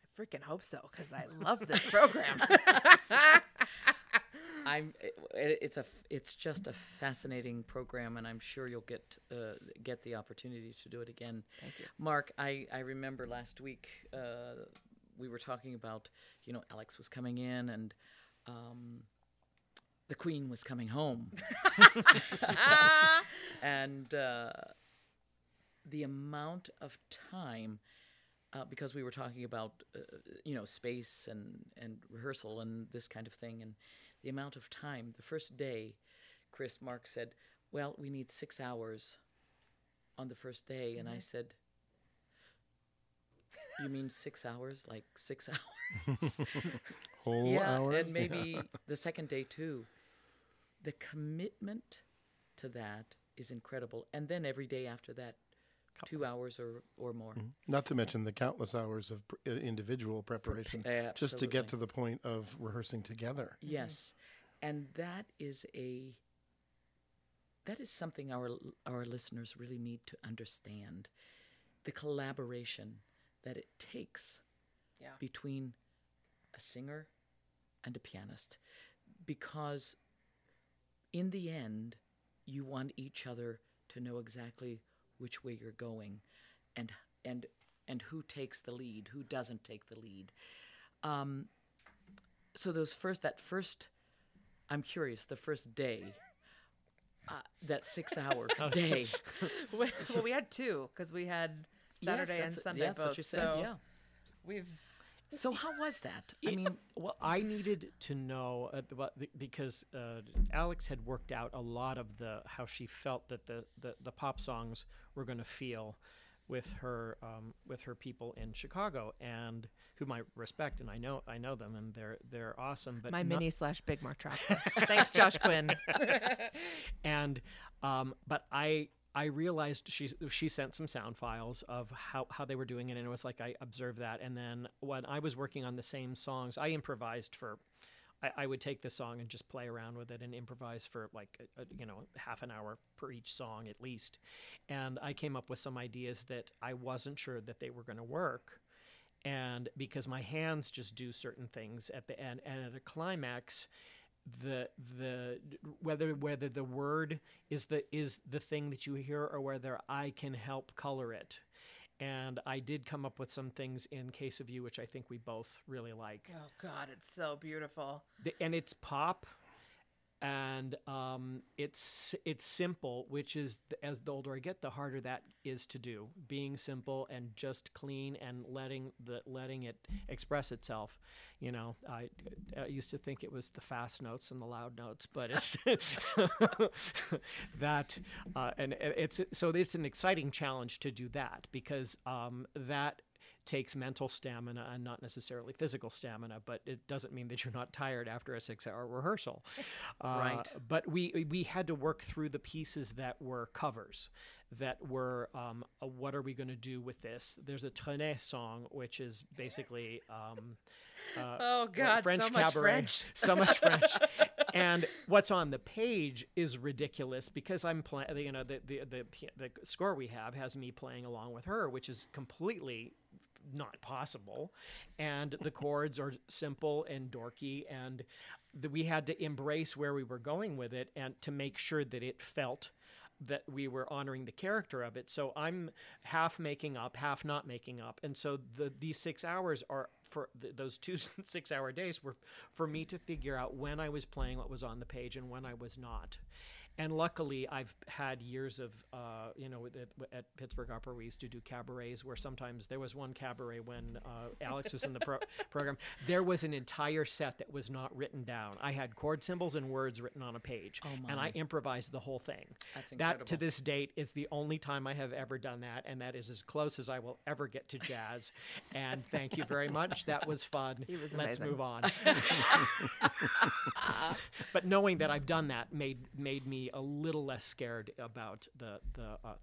I freaking hope so, because I love this program. It's just a fascinating program, and I'm sure you'll get the opportunity to do it again. Thank you, Mark. I remember last week we were talking about, you know, Alex was coming in and the Queen was coming home, and the amount of time. Because we were talking about, you know, space and rehearsal and this kind of thing, and the amount of time. The first day, Mark said, well, we need 6 hours on the first day. Mm-hmm. And I said, you mean 6 hours? Like 6 hours? Whole hours? And maybe the second day, too. The commitment to that is incredible. And then every day after that, 2 hours or more. Mm-hmm. Not to mention the countless hours of individual preparation just to get to the point of rehearsing together. Yes. Mm-hmm. And that is something our listeners really need to understand. The collaboration that it takes between a singer and a pianist, because in the end you want each other to know exactly which way you're going, and who takes the lead, who doesn't take the lead. So that first, I'm curious, the first day, that 6 hour day. Well, we had two, because we had Saturday and Sunday both. That's what you said, so yeah. So how was that? I mean, well, I needed to know because Alex had worked out a lot of how she felt that the pop songs were going to feel with her people in Chicago, and whom I respect, and I know them, and they're awesome. But my mini/big Mark Trawka. Thanks, Josh Quinn. And but I realized she sent some sound files of how they were doing it, and it was like I observed that. And then when I was working on the same songs, I improvised I would take the song and just play around with it and improvise for like half an hour per each song at least. And I came up with some ideas that I wasn't sure that they were going to work, and because my hands just do certain things at the end, and at a climax, the whether the word is the thing that you hear, or whether I can help color it. And I did come up with some things in Case of You, which I think we both really like. Oh God, it's so beautiful. And it's pop, and it's simple, which is, as the older I get, the harder that is to do. Being simple and just clean and letting it express itself. You know, I used to think it was the fast notes and the loud notes, but it's that and it's so it's an exciting challenge to do that, because that takes mental stamina and not necessarily physical stamina, but it doesn't mean that you're not tired after a 6 hour rehearsal. Right. But we had to work through the pieces that were covers, that were what are we going to do with this? There's a Trenet song, which is basically oh God, French so cabaret, much French. So much French. And what's on the page is ridiculous, because I'm playing. You know, the score we have has me playing along with her, which is completely not possible, and the chords are simple and dorky, and we had to embrace where we were going with it, and to make sure that it felt that we were honoring the character of it. So I'm half making up, half not making up, and so these 6 hours are for those two 6 hour days were for me to figure out when I was playing what was on the page and when I was not. And luckily, I've had years of, at Pittsburgh Opera, we used to do cabarets where sometimes there was one cabaret when Alex was in the program. There was an entire set that was not written down. I had chord symbols and words written on a page, and I improvised the whole thing. That's incredible. That, to this date, is the only time I have ever done that, and that is as close as I will ever get to jazz. And thank you very much. That was fun. He was amazing. Let's move on. But knowing that I've done that made me be a little less scared about the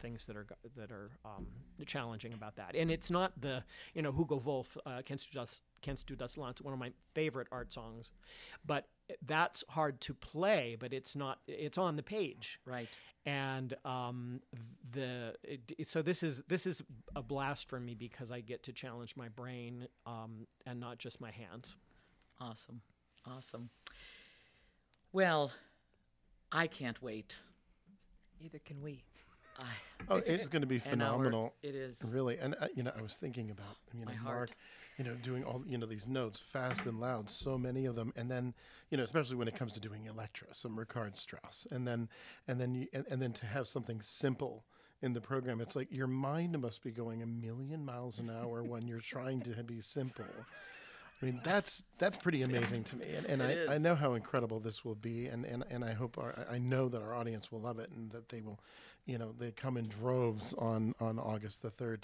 things that are challenging about that. And it's not the, you know, Hugo Wolf, Kennst du das Land, one of my favorite art songs, but that's hard to play, but it's not, it's on the page, right? And so this is a blast for me because I get to challenge my brain and not just my hands. Awesome. Well, I can't wait. Neither can we. Oh, it's going to be phenomenal. It is. Really. And, you know, I was thinking about, you know, Mark, you know, doing all, you know, these notes fast and loud, so many of them. And then, you know, especially when it comes to doing Electra, some Richard Strauss. And then to have something simple in the program, it's like your mind must be going a million miles an hour when you're trying to be simple. I mean, that's pretty amazing to me, and I know how incredible this will be, and I hope I know that our audience will love it, and that they will, you know, they come in droves on August the 3rd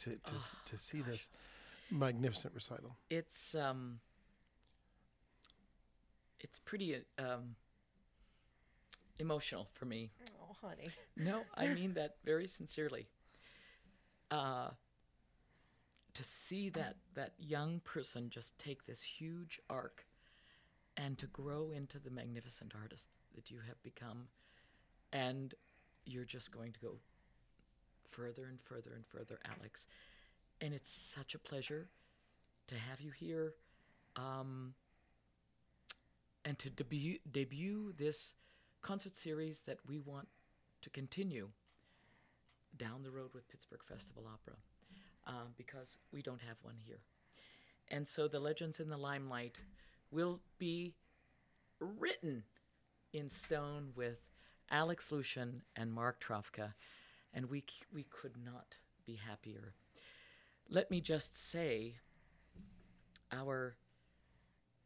to see this magnificent recital. It's pretty emotional for me. Oh, honey. No, I mean that very sincerely. To see that young person just take this huge arc and to grow into the magnificent artist that you have become, and you're just going to go further and further and further, Alex. And it's such a pleasure to have you here and to debut this concert series that we want to continue down the road with Pittsburgh Festival Opera. Because we don't have one here. And so the Legends in the Limelight will be written in stone with Alex Loutsion and Mark Trawka, and we could not be happier. Let me just say our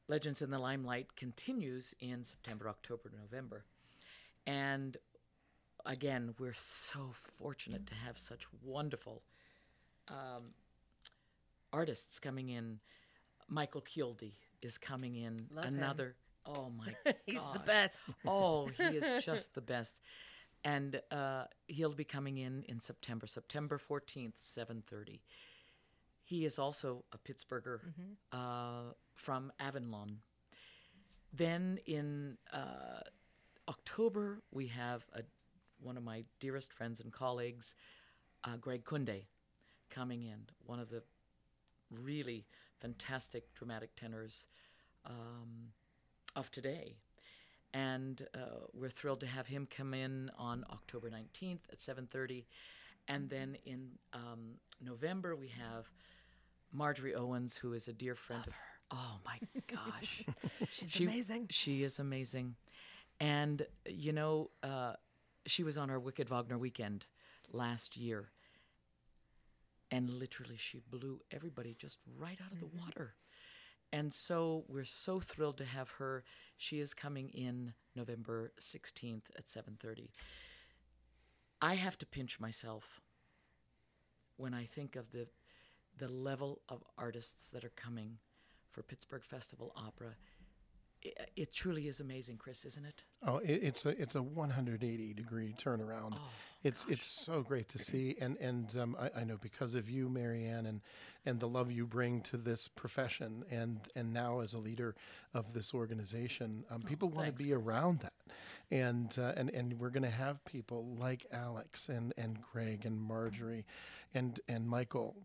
Legends in the Limelight continues in September, October, November. And again, we're so fortunate to have such wonderful artists coming in. Michael Chioldi is coming in. Love another him. Oh my god. He's the best. Oh, he is just the best. And he'll be coming in September 14th, 7:30. He is also a Pittsburgher, from Avonlon. Then in October we have one of my dearest friends and colleagues, Greg Kunde, coming in, one of the really fantastic dramatic tenors of today. And we're thrilled to have him come in on October 19th at 7:30. And then in November, we have Marjorie Owens, who is a dear friend of her. Oh my gosh. She's amazing. She is amazing. And, you know, she was on our Wicked Wagner weekend last year. And literally, she blew everybody just right out of the water. And so we're so thrilled to have her. She is coming in November 16th at 7:30. I have to pinch myself when I think of the level of artists that are coming for Pittsburgh Festival Opera. It truly is amazing, Chris, isn't it? Oh, it's a 180-degree turnaround. Oh, it's so great to see, and I know because of you, Marianne, and the love you bring to this profession, and now as a leader of this organization, people want to be around that, and we're going to have people like Alex and Greg and Marjorie, and Michael.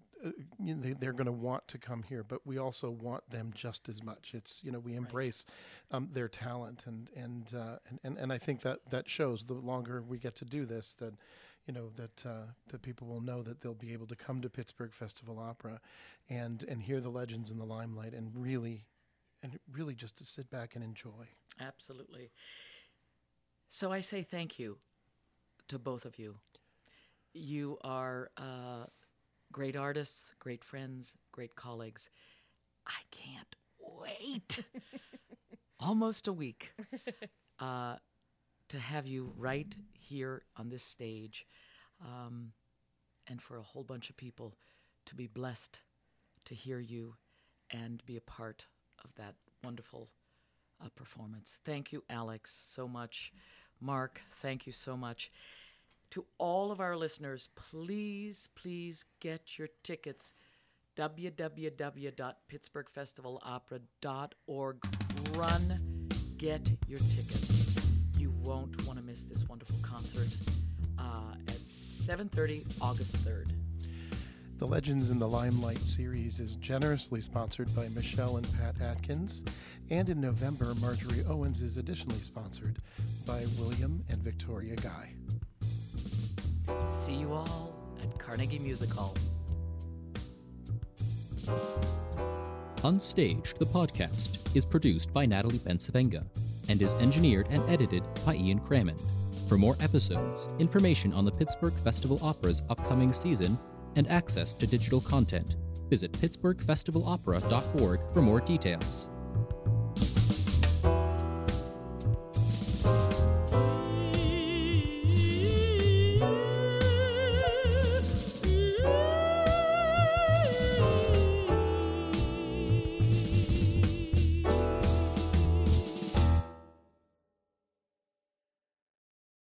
You know, they're going to want to come here, but we also want them just as much. It's, you know, we embrace their talent, and I think that shows. The longer we get to do this, that, you know, that people will know that they'll be able to come to Pittsburgh Festival Opera, and hear the Legends in the Limelight, and really just to sit back and enjoy. Absolutely. So I say thank you to both of you. You are. Great artists, great friends, great colleagues. I can't wait almost a week to have you right here on this stage, and for a whole bunch of people to be blessed to hear you and be a part of that wonderful performance. Thank you, Alex, so much Mark, thank you so much. To all of our listeners, please, please get your tickets. www.pittsburghfestivalopera.org. Run, get your tickets. You won't want to miss this wonderful concert at 7:30, August 3rd. The Legends in the Limelight series is generously sponsored by Michelle and Pat Atkins. And in November, Marjorie Owens is additionally sponsored by William and Victoria Guy. See you all at Carnegie Music Hall. Unstaged, the podcast, is produced by Natalie Bensavenga and is engineered and edited by Ian Crammond. For more episodes, information on the Pittsburgh Festival Opera's upcoming season, and access to digital content, visit pittsburghfestivalopera.org for more details.